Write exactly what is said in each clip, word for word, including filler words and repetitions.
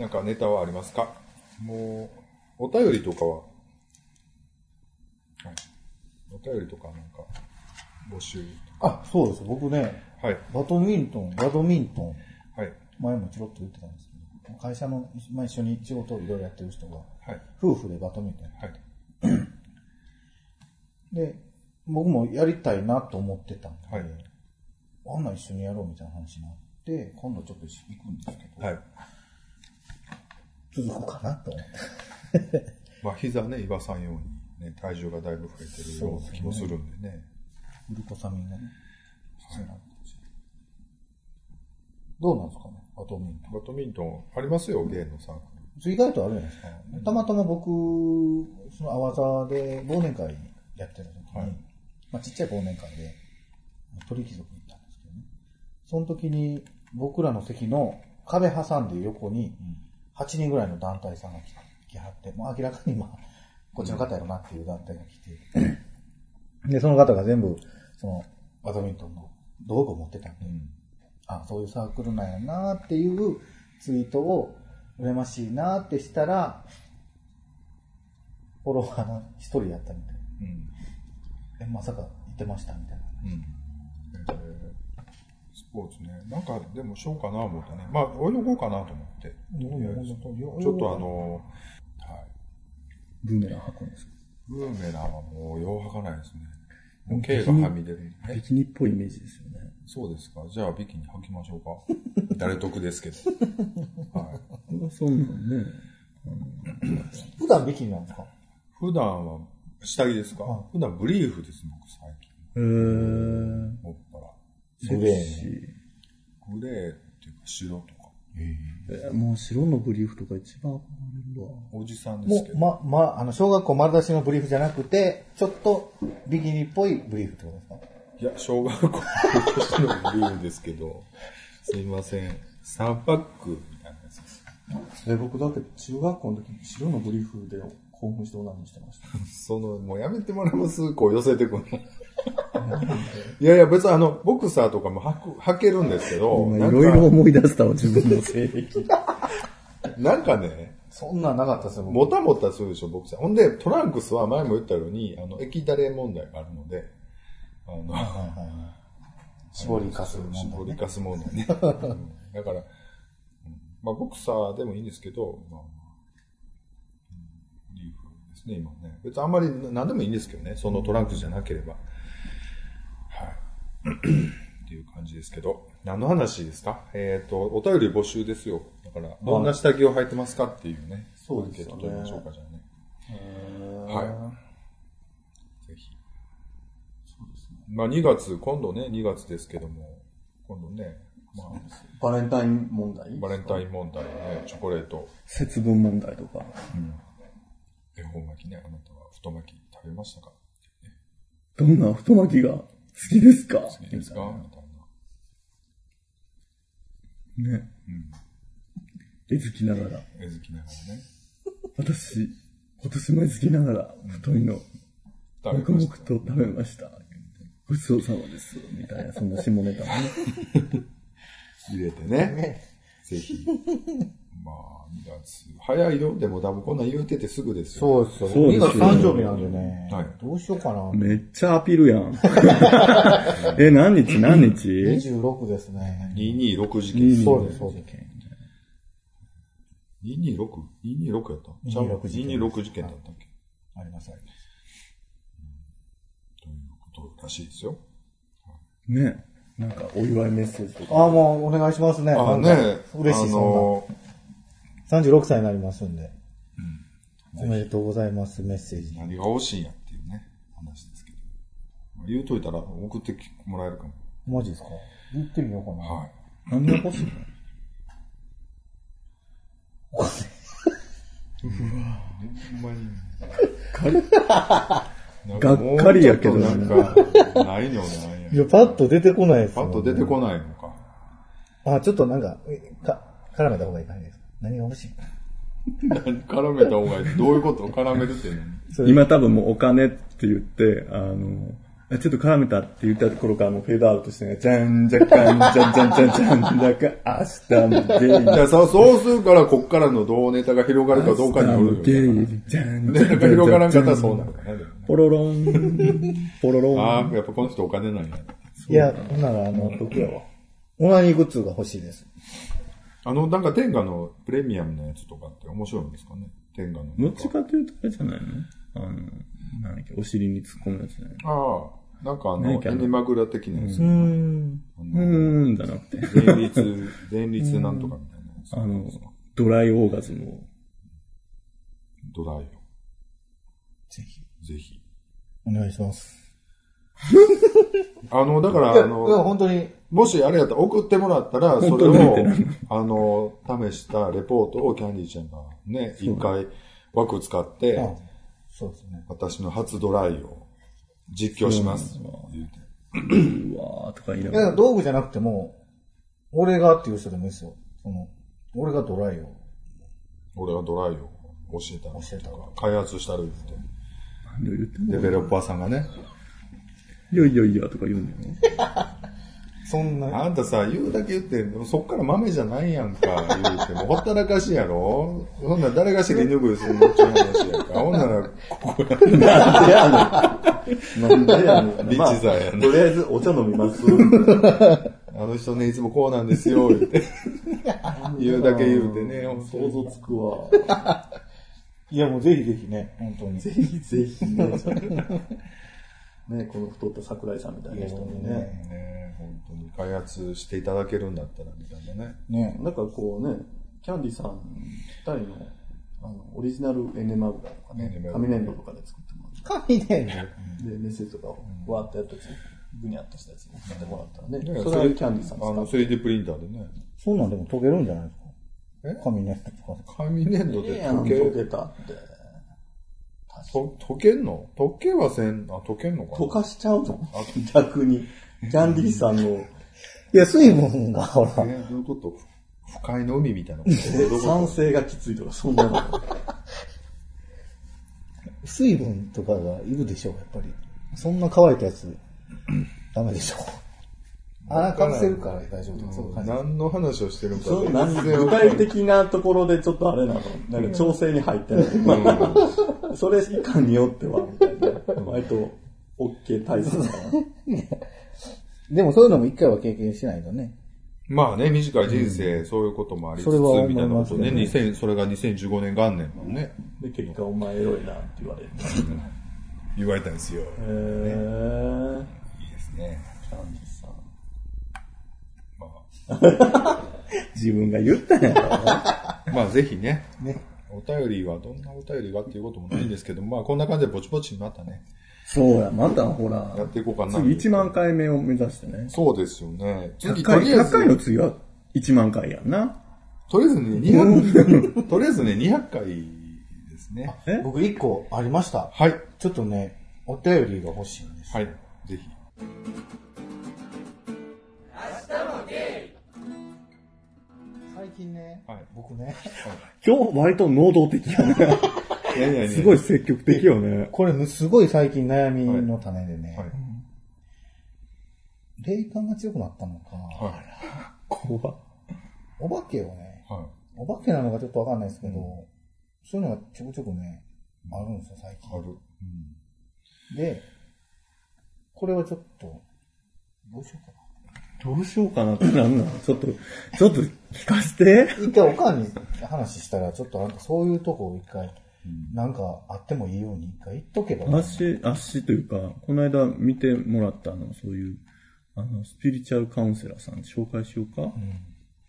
なんかネタはありますか？もうお便りとかは、はい、お便りとかなんか募集。あ、そうです。僕ね、はい、バドミントン、バドミントン、はい、前もちょろっと言ってたんですけど、会社の、まあ、一緒に仕事をいろいろやってる人が、はい、夫婦でバドミントンやってて、はい、で、僕もやりたいなと思ってたんで、はい、あんな一緒にやろうみたいな話になって、今度ちょっと行くんですけど。はい、続こうかなと思ってまあ膝ね、岩さんように、ね、体重がだいぶ増えてるような気もするんでね、グルコサミンがね、はい、どうなんですかね、バドミントンバドミントンありますよ、芸のサークル意外とあるじゃないですか、うん、たまたま僕そのアワザで忘年会やってた時に、はい、まあ、ちっちゃい忘年会で鳥貴族に行ったんですけどね、その時に僕らの席の壁挟んで横に、うん、はちにんぐらいの団体さんが来はって、もう明らかにまあ、こっちの方やろなっていう団体が来て、で、その方が全部、その、バドミントンの道具を持ってたんで、うん、あ、そういうサークルなんやなっていうツイートを、羨ましいなってしたら、フォロワーが一人やったみたいな、うん。まさか行ってましたみたいな。うん、えースポーツね、なんかでもしようかなと思ったね。まあ泳ごうかなと思って。ちょっとあの、はい。ブーメラン履くんですか？ブーメランはもうよう履かないですね。毛がはみ出る。ビキニっぽいイメージですよね。そうですか。じゃあビキニ履きましょうか。誰得ですけど。はい。そういうのね。普段ビキニなんですか？普段は下着ですか？はい、普段ブリーフです僕最近。へー。もっぱら。グレー、ね、グレーっていうか白とか、えー、もう白のブリーフとか一番おじさんですけど、もうままあの小学校丸出しのブリーフじゃなくてちょっとビキニっぽいブリーフってことですか？いや小学校のブリーフですけどすいませんサンパックみたいなやつです。それ僕だって中学校の時に白のブリーフで興奮してオナニーしてましたそのもうやめてもらいます、こう寄せてくるいやいや別にあのボクサーとかも履く、履けるんですけど、いろいろ思い出したわ自分の性癖なんかね、そんなんなかったですよ。もたもたするでしょボクサー。ほんでトランクスは前も言ったようにあの液だれ問題があるので、あの、はいはいはい、絞りかす問題、ね、絞りかす問題ねだから、まあ、ボクサーでもいいんですけど、まあリーフですね今ね。別にあんまり何でもいいんですけどね、そのトランクスじゃなければ。っていう感じですけど、何の話ですか？えっ、ー、とお便り募集ですよ。だからどんな下着を履いてますかっていうね、そうですね。アンケート取りましょうかじゃあね。はい。ぜひ。そうですね。まあにがつ今度ねにがつですけども、今度ね、まあ、バレンタイン問題。バレンタイン問題ね、チョコレート。節分問題とか。うん。恵方巻きね、あなたは太巻き食べましたか？ね、どんな太巻きが？好きですか？好きですか？みたいな。ね。うん。絵好きながら。絵好きながらね。私、今年も絵好きながら、太いの、黙々と食べました。ごちそうさまです。みたいな、そんな下ネタもね。入れてね。ぜひ。まあ、にがつ。早いよ。でも多分こんなん言うててすぐですよ。そうそう。にがつ誕生日なんでね。はい。どうしようかな。めっちゃアピールやん。え、何日何日 ?にじゅうろく ですね。にひゃくにじゅうろく事件。そうです、そうです。にひゃくにじゅうろく?にひゃくにじゅうろく にひゃくにじゅうろくやった ?にひゃくにじゅうろく 事件だったっけ？あります、あります。ということらしいですよ。ね。なんかお祝いメッセージとか。ああ、もうお願いしますね。ああね。嬉しい、そんな。さんじゅうろくさいになりますんで、うん、おめでとうございますメッセージ。何が欲しいんやっていうね話ですけど、言うといたら送ってもらえるかも。マジですか？言ってみようかな。はい。何が欲しいの？お金。うわぁ、ほんまに。がっかりやけどなんかないのないや。いやパッと出てこないですよね。パッと出てこないのか。あ、ちょっとなんかか絡めた方がいい感じですか？何が欲しい絡めた方がいい。どういうこと？絡めるっていうの？今多分もうお金って言って、あの、ちょっと絡めたって言ったところからもうフェードアウトしてね、じゃんじゃかん、じゃんじゃんじゃんじゃんじゃか、明日もゲイ。だからそうするから、こっからのどうネタが広がるかどうかによるよ。ゲイ、じゃんじゃんじゃんじゃん。ネタが広がらんかったらそうなのかな。ポロロン、ポロロン。ああ、やっぱこの人お金ないな。いや、ほんならあの、僕やわ。オナニーグッズが欲しいです。あの、なんか天下のプレミアムのやつとかって面白いんですかね。天下の。どっちかというとあれじゃないの、あの、なんだっけ、お尻に突っ込むやつじゃないの。ああ。なんかあの、エニマグラ的なやつ。うーん。うーん、じゃなくて。連立、連立なんとかみたいなやつ。あの、ドライオーガズムを。ドライを。ぜひ。ぜひ。お願いします。あの、だから、あの、本当に、もしあれやったら送ってもらったら、それを、あの、試したレポートをキャンディーちゃんがね、一回枠使って、そうですね。私の初ドライを。実況します。うわーとか言いながら。道具じゃなくても、俺がっていう人でもいいですよ。その俺がドライを。俺がドライを教えた教えたから。開発したるって。何を言ってんの？デベロッパーさんがね。いやいやいやとか言うんだよね。そんな。あんたさ、言うだけ言って、そっから豆じゃないやんか、言うて。もうほったらかしやろ。そんな誰がしてぬぐいするのって話やんか。ほんなら、ここなんでやねん。なんでやねん。リッチさんやねん。とりあえずお茶飲みます。あの人ね、いつもこうなんですよ、言うて。言うだけ言うてね、想像つくわ。いや、もうぜひぜひね、本当に。ぜひぜひね。ね、この太った桜井さんみたいな人にね。ね、本当に開発していただけるんだったらみたいなね。ね、なんかこうね、キャンディさんふたりの、あのオリジナルエネマグラとかね、紙粘土とかで作ってもらって。紙粘土。でメッセージとかをわーっとやったやつ、ぐにゃっとしたやつをやってもらったらね。それはキャンディさん。あの スリーディー プリンターでね。そうなんでも溶けるんじゃないですか。え？紙粘土とか。紙粘土で溶ける。溶けたって。と溶けんの溶けはせん、あ、溶けんのかな溶かしちゃうの逆に。キャンディーさんの。いや、水分が、ほら。どういうこと不快の海みたいなこと。酸性がきついとか、そんなの。水分とかがいるでしょう、やっぱり。そんな乾いたやつ、ダメでしょう。荒稼せるから大丈夫とか。何の話をしてるんだろう。具体的なところでちょっとあれなの。なんか調整に入ってない。うん、それ以下によっては、みたいな。割と、OK 対策かな。でもそういうのも一回は経験しないとね。まあね、短い人生、うん、そういうこともありつつ、みたいなことね。にせんそれがにせんじゅうごねん元年もね。で、結果お前エロいなって言われる。言われたんですよ。へぇ、ね、いいですね。自分が言ったんやからね。まあぜひね。ね。お便りはどんなお便りがっていうこともないんですけど、まあこんな感じでぼちぼちになったね。そうや、またほら。やっていこうかな。次いちまん回目を目指してね。そうですよね。次とりあえずひゃっかいの次はいちまん回やんな。とりあえずね、にひゃく、とりあえずね、にひゃっかいですね。え？僕いっこありました。はい。ちょっとね、お便りが欲しいんです。はい。ぜひ。最近ね、はい、僕ね、はい、今日割と能動的やね。いやいやいやすごい積極的よね。これすごい最近悩みの種でね、はいはい、霊感が強くなったのか、はい、怖っ。お化けをね、はい、お化けなのかちょっとわかんないですけど、うん、そういうのがちょこちょこね、あるんですよ最近。ある、うん。で、これはちょっとどうしようかな。どうしようかなってなんなのちょっと、ちょっと聞かせて。一回お母に話したら、ちょっとなんかそういうとこを一回、なんかあってもいいように一回言っとけば、ね。足、足というか、この間見てもらったあの、そういう、あの、スピリチュアルカウンセラーさん紹介しようか。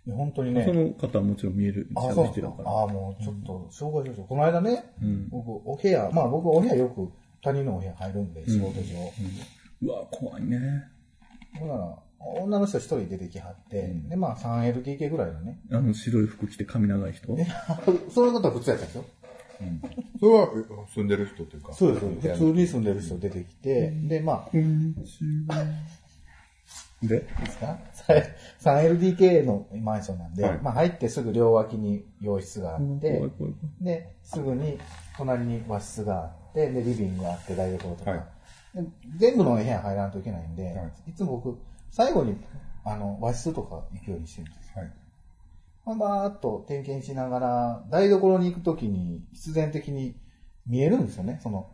うん、本当にね。その方はもちろん見える。あ、そうですか。ああ、もうちょっと紹介しましょう。この間ね、うん、僕お部屋、まあ僕お部屋よく他人のお部屋入るんで、仕事上。うんうん、うわ、怖いね。ほら、女の人一人出てきはって、うん、で、まあ スリーエルディーケー ぐらいのね。あの、白い服着て髪長い人その方は普通やったんですよ。うん。それは、住んでる人というか。そうです、そうです。普通に住んでる人出てきて、うん、で、まあ。うん、で、ですか スリーエルディーケー のマンションなんで、はい、まあ入ってすぐ両脇に洋室があって、うん、で、すぐに隣に和室があって、で、リビングがあって台所とか。はい、全部の部屋入らないといけないんで、はい、いつも僕、最後にあの和室とか行くようにしてるんです。はい、まあ、ばーっと点検しながら、台所に行くときに必然的に見えるんですよね、その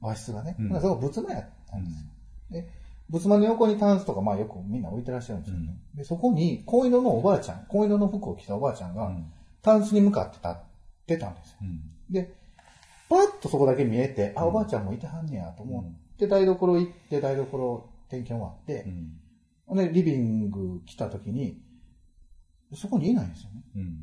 和室がね。うん、だからそこ仏間やったんですよ。うん、で仏間の横にタンスとか、まあよくみんな置いてらっしゃるんですよね。うん、でそこに、紺色のおばあちゃん、紺色の服を着たおばあちゃんが、うん、タンスに向かって立ってたんですよ。うん、で、パッとそこだけ見えて、うん、あ、おばあちゃんもいてはんねやと思って、台所行って、台所点検終わって、うん、で、リビング来た時に、そこにいないんですよね。うん、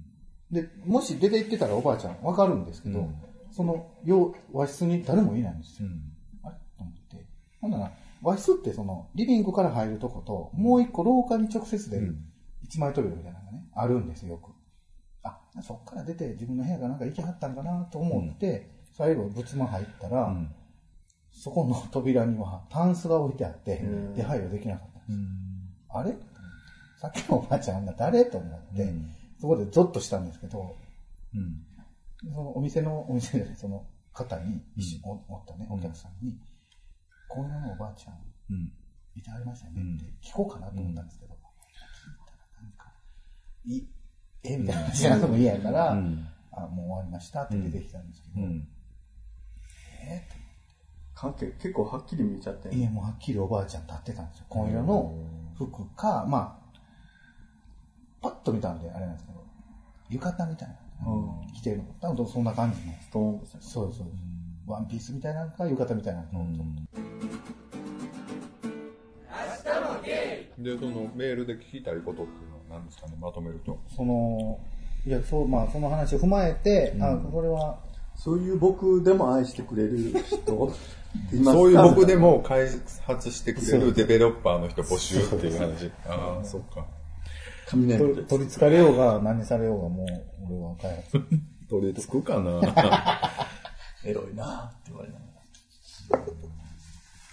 で、もし出て行ってたらおばあちゃんわかるんですけど、うん、その洋和室に誰もいないんですよ。うん、あれと思って。ほんなら、和室ってそのリビングから入るとこと、もう一個廊下に直接出る一枚扉みたいなのがね、あるんですよ、よく。あ、そっから出て自分の部屋がなんか行きはったんかなと思って、うん、最後仏間入ったら、うん、そこの扉にはタンスが置いてあって、出入りできなかったんです。うん、あれさっきのおばあちゃんが誰と思って、うん、そこでゾッとしたんですけど、うん、そのお店の、お店でその方に、うん、お, おったね、お客さんに、こんなのおばあちゃん、うん、いてありましたよねって、うん、聞こうかなと思ったんですけど、うん、聞いたらなんか、いえみたいな話がなくも嫌やから、うん、あ、もう終わりましたって出てきたんですけど、うんうん、えー、関係結構はっきり見ちゃって、ね、いや、もうはっきりおばあちゃん立ってたんですよ。紺色の服か、まあ、パッと見たんで、あれなんですけど、浴衣みたいな、うん、着てるの多分そんな感じの。ストーンですよね。そうです、そうです。ワンピースみたいなのか、浴衣みたいなのか、うん。明日もゲイで、そのメールで聞いたりことっていうのは何ですかね、まとめると。その、いや、そう、まあ、その話を踏まえて、うん、あ、これは。そういう僕でも愛してくれる人。そういう僕でも開発してくれるデベロッパーの人募集っていう話。ああ、そっか。取, 取りつかれようが何されようがもう俺は開発取りつくかなエロいなって言われながらな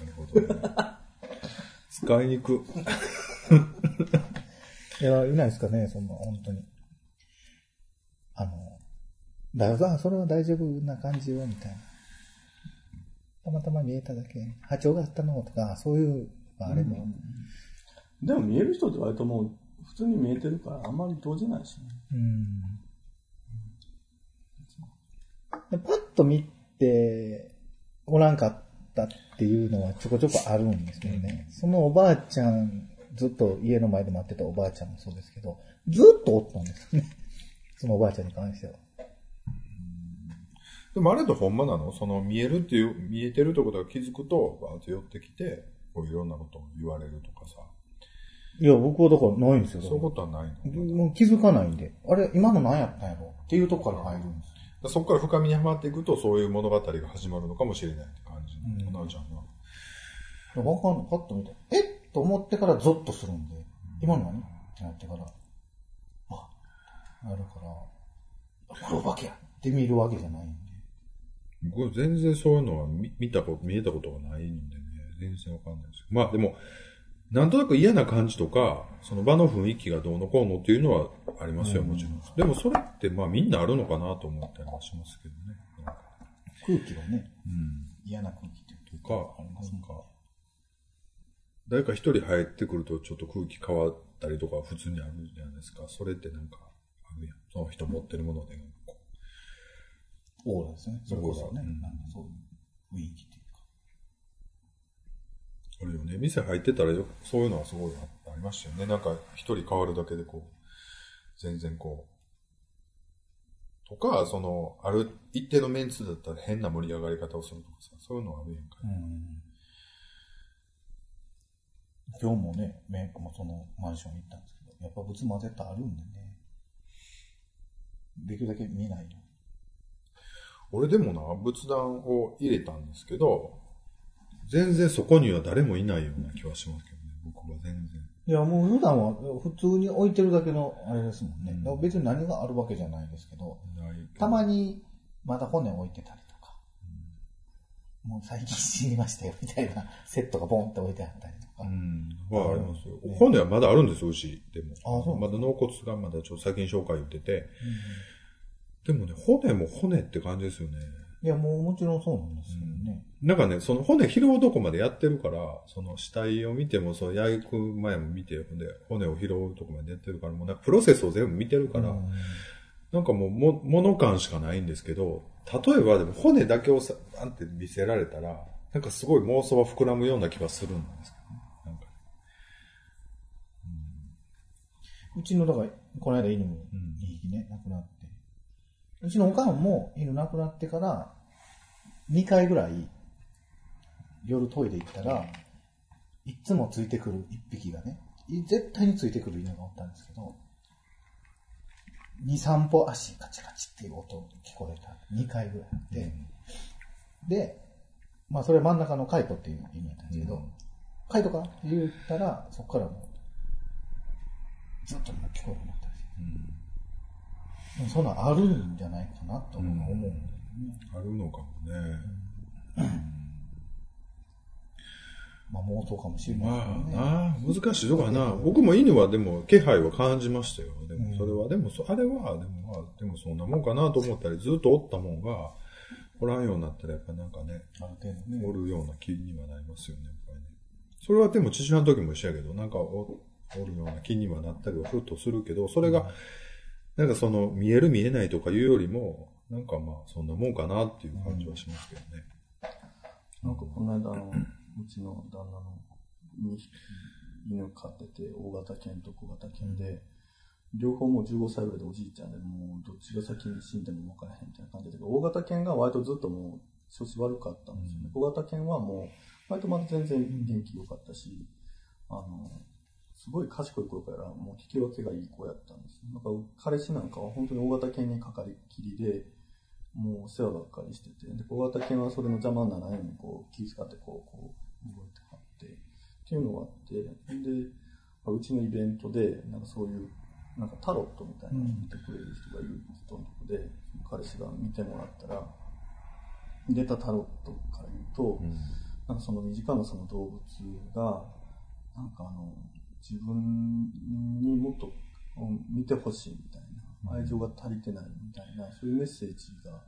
るほど、ね、使いにくいやいないですかねそんな本当にあのだあそれは大丈夫な感じよみたいなたまたま見えただけ波長があったのとかそういうあれも、うん、でも見える人って割ともう普通に見えてるからあんまり動じないしね。うん。でパッと見ておらんかったっていうのはちょこちょこあるんですけどね。そのおばあちゃん、ずっと家の前で待ってたおばあちゃんもそうですけど、ずっとおったんですよね。そのおばあちゃんに関しては。でもあれとほんまなの？その見えるっていう、見えてるってことが気づくと、バーッと寄ってきて、こういろんなことを言われるとかさ。いや、僕はだからないんですよ。そういうことはないの？もう気づかないんで。あれ、今の何やったんやろっていうとこから入るんですよ。そこから深みにはまっていくと、そういう物語が始まるのかもしれないって感じの、なおちゃんが。わかんない。パッと見て、えっと思ってからゾッとするんで、うん、今の何ってなってから、あ、なるから、これお化けやって見るわけじゃないんで。僕は全然そういうのは 見, 見たこと、見えたことがないんでね、全然わかんないですけど。まあでも、なんとなく嫌な感じとか、その場の雰囲気がどうのこうのっていうのはありますよ、もちろん。でもそれってまあみんなあるのかなと思ったりはしますけどね。空気がね、うん、嫌な空気っていうとか、ありますか。誰か一人入ってくるとちょっと空気変わったりとか普通にあるじゃないですか。それってなんかあるやん。その人持ってるもので、こう。オーラですね。それこそね、うん、なんかそういう雰囲気って。あるよね、店入ってたらよそういうのはすごいありましたよね。なんか一人変わるだけでこう、全然こう、とか、その、ある一定のメンツだったら変な盛り上がり方をするとかさ、そういうのはあるやんか。うん。今日もね、メイクもそのマンション行ったんですけど、やっぱ仏間絶対あるんでね、できるだけ見ないよ。俺でもな、仏壇を入れたんですけど、全然そこには誰もいないような気はしますけどね、僕は全然。いや、もう普段は普通に置いてるだけのあれですもんね。うん、だから別に何があるわけじゃないですけど、たまにまた骨置いてたりとか、うん、もう最近死にましたよみたいなセットがボンって置いてあったりとか。うん、はありますよ。骨はまだあるんですよ、うちでも。ああ、そう。まだ納骨がまだちょっと最近紹介言ってて、うん、でもね、骨も骨って感じですよね。いや、もうもちろんそうなんですけどね。うん、なんかね、その骨拾うとこまでやってるから、その死体を見ても、その焼く前も見て、骨を拾うとこまでやってるから、もうなんかプロセスを全部見てるから、うん、なんかもうも、物感しかないんですけど、例えばでも骨だけをさ、なんて見せられたら、なんかすごい妄想は膨らむような気がするんですけどね。なんか、うん、うちの、だから、この間犬もにひきね、亡くなって、うちのおかんも犬亡くなってからにかいぐらい夜トイレ行ったらいつもついてくるいっぴきがね、絶対についてくる犬がおったんですけど、に、さん歩足カチカチっていう音聞こえたにかいぐらいあって、うん、で、まあそれ真ん中のカイトっていう犬だったんですけど、うん、カイトかって言ったらそこからもうずっと聞こえるようになったんですよ。うん、そんなあるんじゃないかなと思う、うん、あるのかもね、うん、まあ妄想かもしれないけどね、まあ、難しいとかな。僕も犬はでも気配は感じましたよ。でもそれは、うん、でもあれはでも、まあ、でもそんなもんかなと思ったり、ずっとおったもんがおらんようになったらやっぱなんかね、ある程度ねおるような気にはなりますよね、やっぱりね。それはでも父親の時も一緒やけど、なんか お, おるような気にはなったりはふっとするけど、それが、うん、なんかその見える見えないとかいうよりも、なんかまあそんなもんかなっていう感じはしますけどね。うん、なんかこの間のうちの旦那のにひき犬飼ってて、大型犬と小型犬で、うん、両方もうじゅうごさいぐらいでおじいちゃんで、もうどっちが先に死んでも分からへんみたいな感じで、大型犬が割とずっともう調子悪かったんですよね。うん、小型犬はもう割とまだ全然元気良かったし、あのすごい賢い子からもう聞き分けがいい子やったんですよ。なんか彼氏なんかは本当に大型犬にかかりっきりで、もう世話ばっかりしてて、で大型犬はそれの邪魔にならないようにこう気遣ってこうこう動いてはってっていうのがあって、でうちのイベントでなんかそういうなんかタロットみたいなのを見てくれる人がいる人のとこで、彼氏が見てもらったら出たタロットから言うと、うん、なんかその身近なその動物がなんかあの自分にもっと見てほしいみたいな、愛情が足りてないみたいな、そういうメッセージが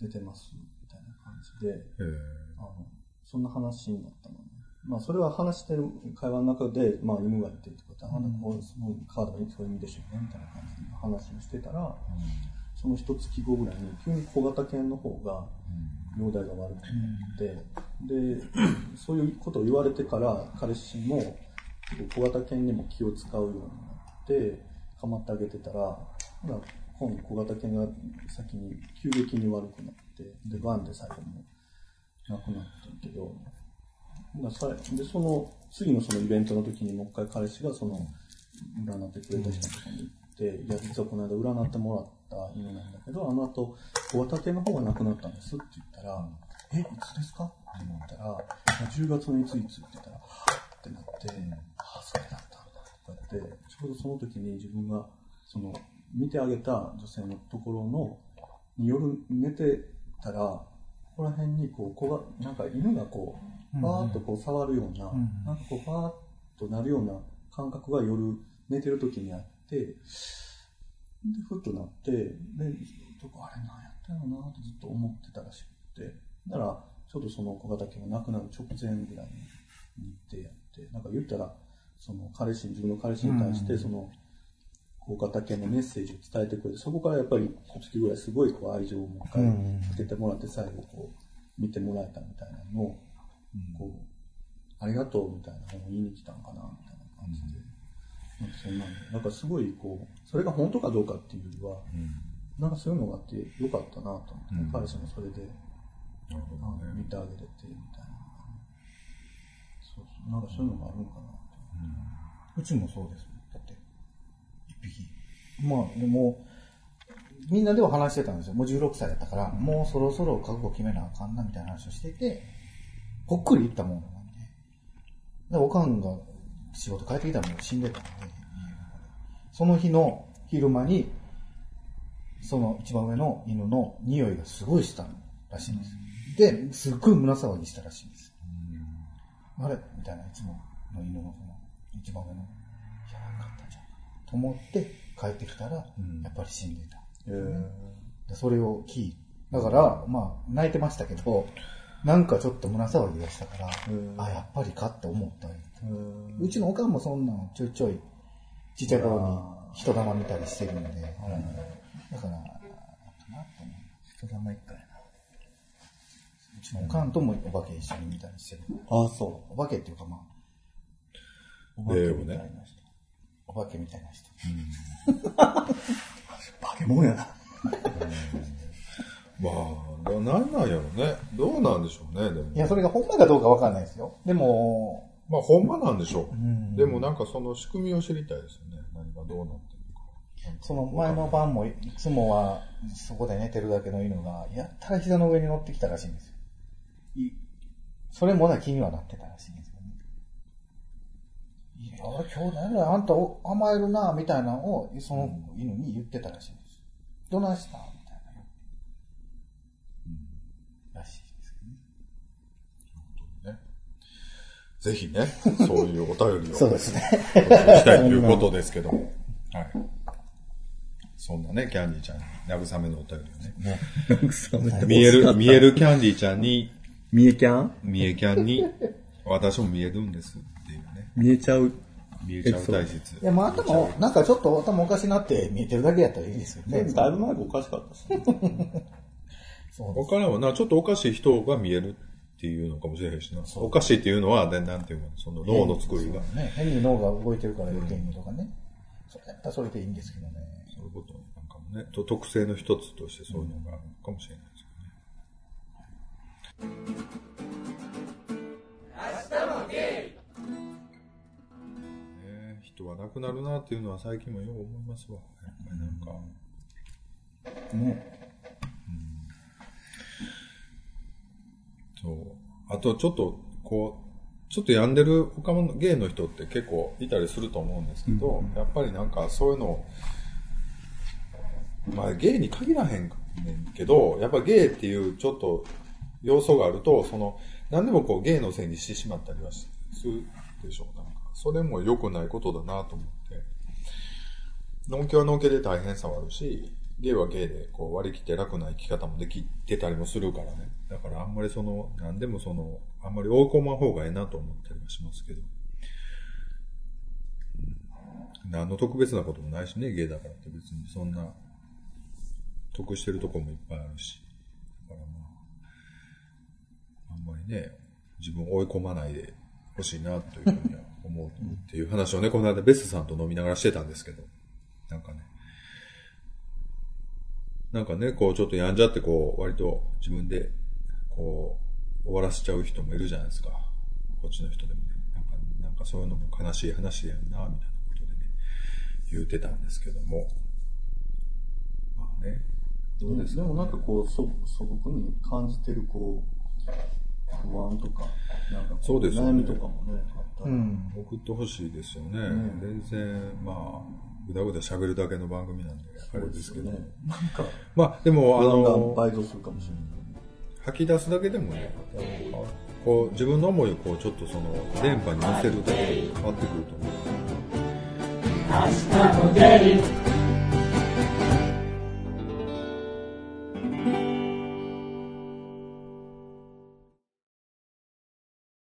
出てますみたいな感じで、あのそんな話になったのね。まあそれは話してる会話の中で、まあ犬がいてとかって、あなたこうそのカードがそういう意味でしょうねみたいな感じで話をしてたら、うん、その一月後ぐらいに急に小型犬の方が容体が悪くなって、うん、でそういうことを言われてから彼氏も小型犬にも気を使うようになって構ってあげてたら、今度小型犬が先に急激に悪くなって、でガンで最後も亡くなったけど、でその次のそのイベントの時にもう一回彼氏がその占ってくれた人とかに行って、いや実はこの間占ってもらった犬なんだけど、あの後小型犬の方が亡くなったんですって言ったら、えいつですかって思ったら、じゅうがつのいついつって言ったらってなって、ああそうだったんだとかって、ちょうどその時に自分がその見てあげた女性のところの夜寝てたら、ここら辺にこう子がなんか犬がこうバーッとこう触るような、なんかこうバーッとなるような感覚が夜寝てる時にあって、でふっとなって、でどこあれなんやったよなってずっと思ってたらしくて、だからちょっとその小型犬が亡くなる直前ぐらいに行ってやって。なんか言ったらその彼氏、自分の彼氏に対してその小型犬のメッセージを伝えてくれて、そこからやっぱりいっかげつぐらいすごいこう愛情をもう一回かけてもらって、最後こう見てもらえたみたいなのをこうありがとうみたいなのを言いに来たんかなみたいな感じで、なんかそんなのなんかすごいこうそれが本当かどうかっていうよりは、なんかそういうのがあってよかったなと思って、彼氏もそれで見てあげれてみたいな。そうそう、なんかそういうのがあるのかなって、うん、うちもそうです。だって一匹、まあでもみんなでは話してたんですよ。もうじゅうろくさいだったから、うん、もうそろそろ覚悟決めなあかんなみたいな話をしてて、ぽっくりいったものなんで、でおかんが仕事帰ってきたらもう死んでたんで、その日の昼間にその一番上の犬の匂いがすごいしたらしいんですよ、うん、ですっごい胸騒ぎしたらしいんです。あれみたいな、いつもの犬のその一番上のやばかったじゃんと思って帰ってきたら、うん、やっぱり死んでた、えー、それを聞いだから、まあ、泣いてましたけど、なんかちょっと胸騒ぎがしたから、あ、やっぱりかって思ったんや。うちのおかんもそんなんちょいちょい、ちっちゃい頃に人玉見たりしてるんで、うん、だから、人玉一回な。うちのおかんともお化け一緒に見たりしてる。ああ、そう。お化けっていうかまあ、お化けみたいな人。ね、お化けみたいな人。うん、化け物やな。まあ、なんなんやろうね。どうなんでしょうね。でもいや、それがほんまかどうかわかんないですよ。でも、まあ、ほんまなんでしょう。うん、でも、なんかその仕組みを知りたいですよね。何がどうなってるか。その前の晩も、いつもはそこで寝てるだけの犬が、やったら膝の上に乗ってきたらしいんですよ。いそれもな気にはなってたらしいんですよね。いや、今日何だ、あんたを甘えるな、みたいなのを、その犬に言ってたらしいんです。どないしたらしいですね。ぜひね、そういうお便りをそうですね。お伝えしたいということですけども、はい。そんなね、キャンディーちゃんに慰めのお便りをね。慰め見える見えるキャンディーちゃんに見えキャン見えキャンに私も見えるんですっていうね。見えちゃう見えちゃう体質。いやまあ頭なんかちょっと頭おかしなって見えてるだけやったらいいですよね。だいぶ前がおかしかったですね。僕からはな、ちょっとおかしい人が見えるっていうのかもしれないしな。おかしいっていうのは、ね、なんていうの、その脳の作りが。ね、変に脳が動いてるから余計にとかね。それやったらそれでいいんですけどね。そういうことなんかもね、と特性の一つとしてそういうのがあるかもしれないですけどね。明日もゲイ、ね、人は亡くなるなっていうのは最近もよく思いますわ。やっぱりなんか。ね。そうあとちょっとこうちょっと病んでる他のゲイの人って結構いたりすると思うんですけど、うんうん、やっぱりなんかそういうのまあゲイに限らへんねんけど、やっぱゲイっていうちょっと要素があるとその何でもこうゲイのせいにしてしまったりはするでしょう。なんかそれも良くないことだなと思って、農協は農協で大変さはあるし、ゲイはゲイでこう割り切って楽な生き方もできてたりもするからね。だからあんまりその、なんでもその、あんまり追い込まん方がええなと思ったりはしますけど。何の特別なこともないしね、ゲイだからって別にそんな、得してるとこもいっぱいあるし。だからまあ、あんまりね、自分を追い込まないでほしいなというふうには思うっていう話をね、この間ベストさんと飲みながらしてたんですけど、なんかね、なんかね、こうちょっと病んじゃってこう、割と自分でこう、終わらせちゃう人もいるじゃないですか。こっちの人でもね。なんか、なんかそういうのも悲しい話やんな、みたいなことでね、言ってたんですけども。まあね。どうですかね。でもなんかこう、素朴に感じてるこう、不安とか、なんかこう、悩みとかもね、あったら。うん。送ってほしいですよね。ね、全然、まあ、ぐだぐだ喋るだけの番組なんで、あれですけど。ね、なんかまあ、でも、あの、倍増するかもしれない。吐き出すだけでもね、こう、自分の思いをこう、ちょっとその、電波に乗せるだけで変わってくると思う。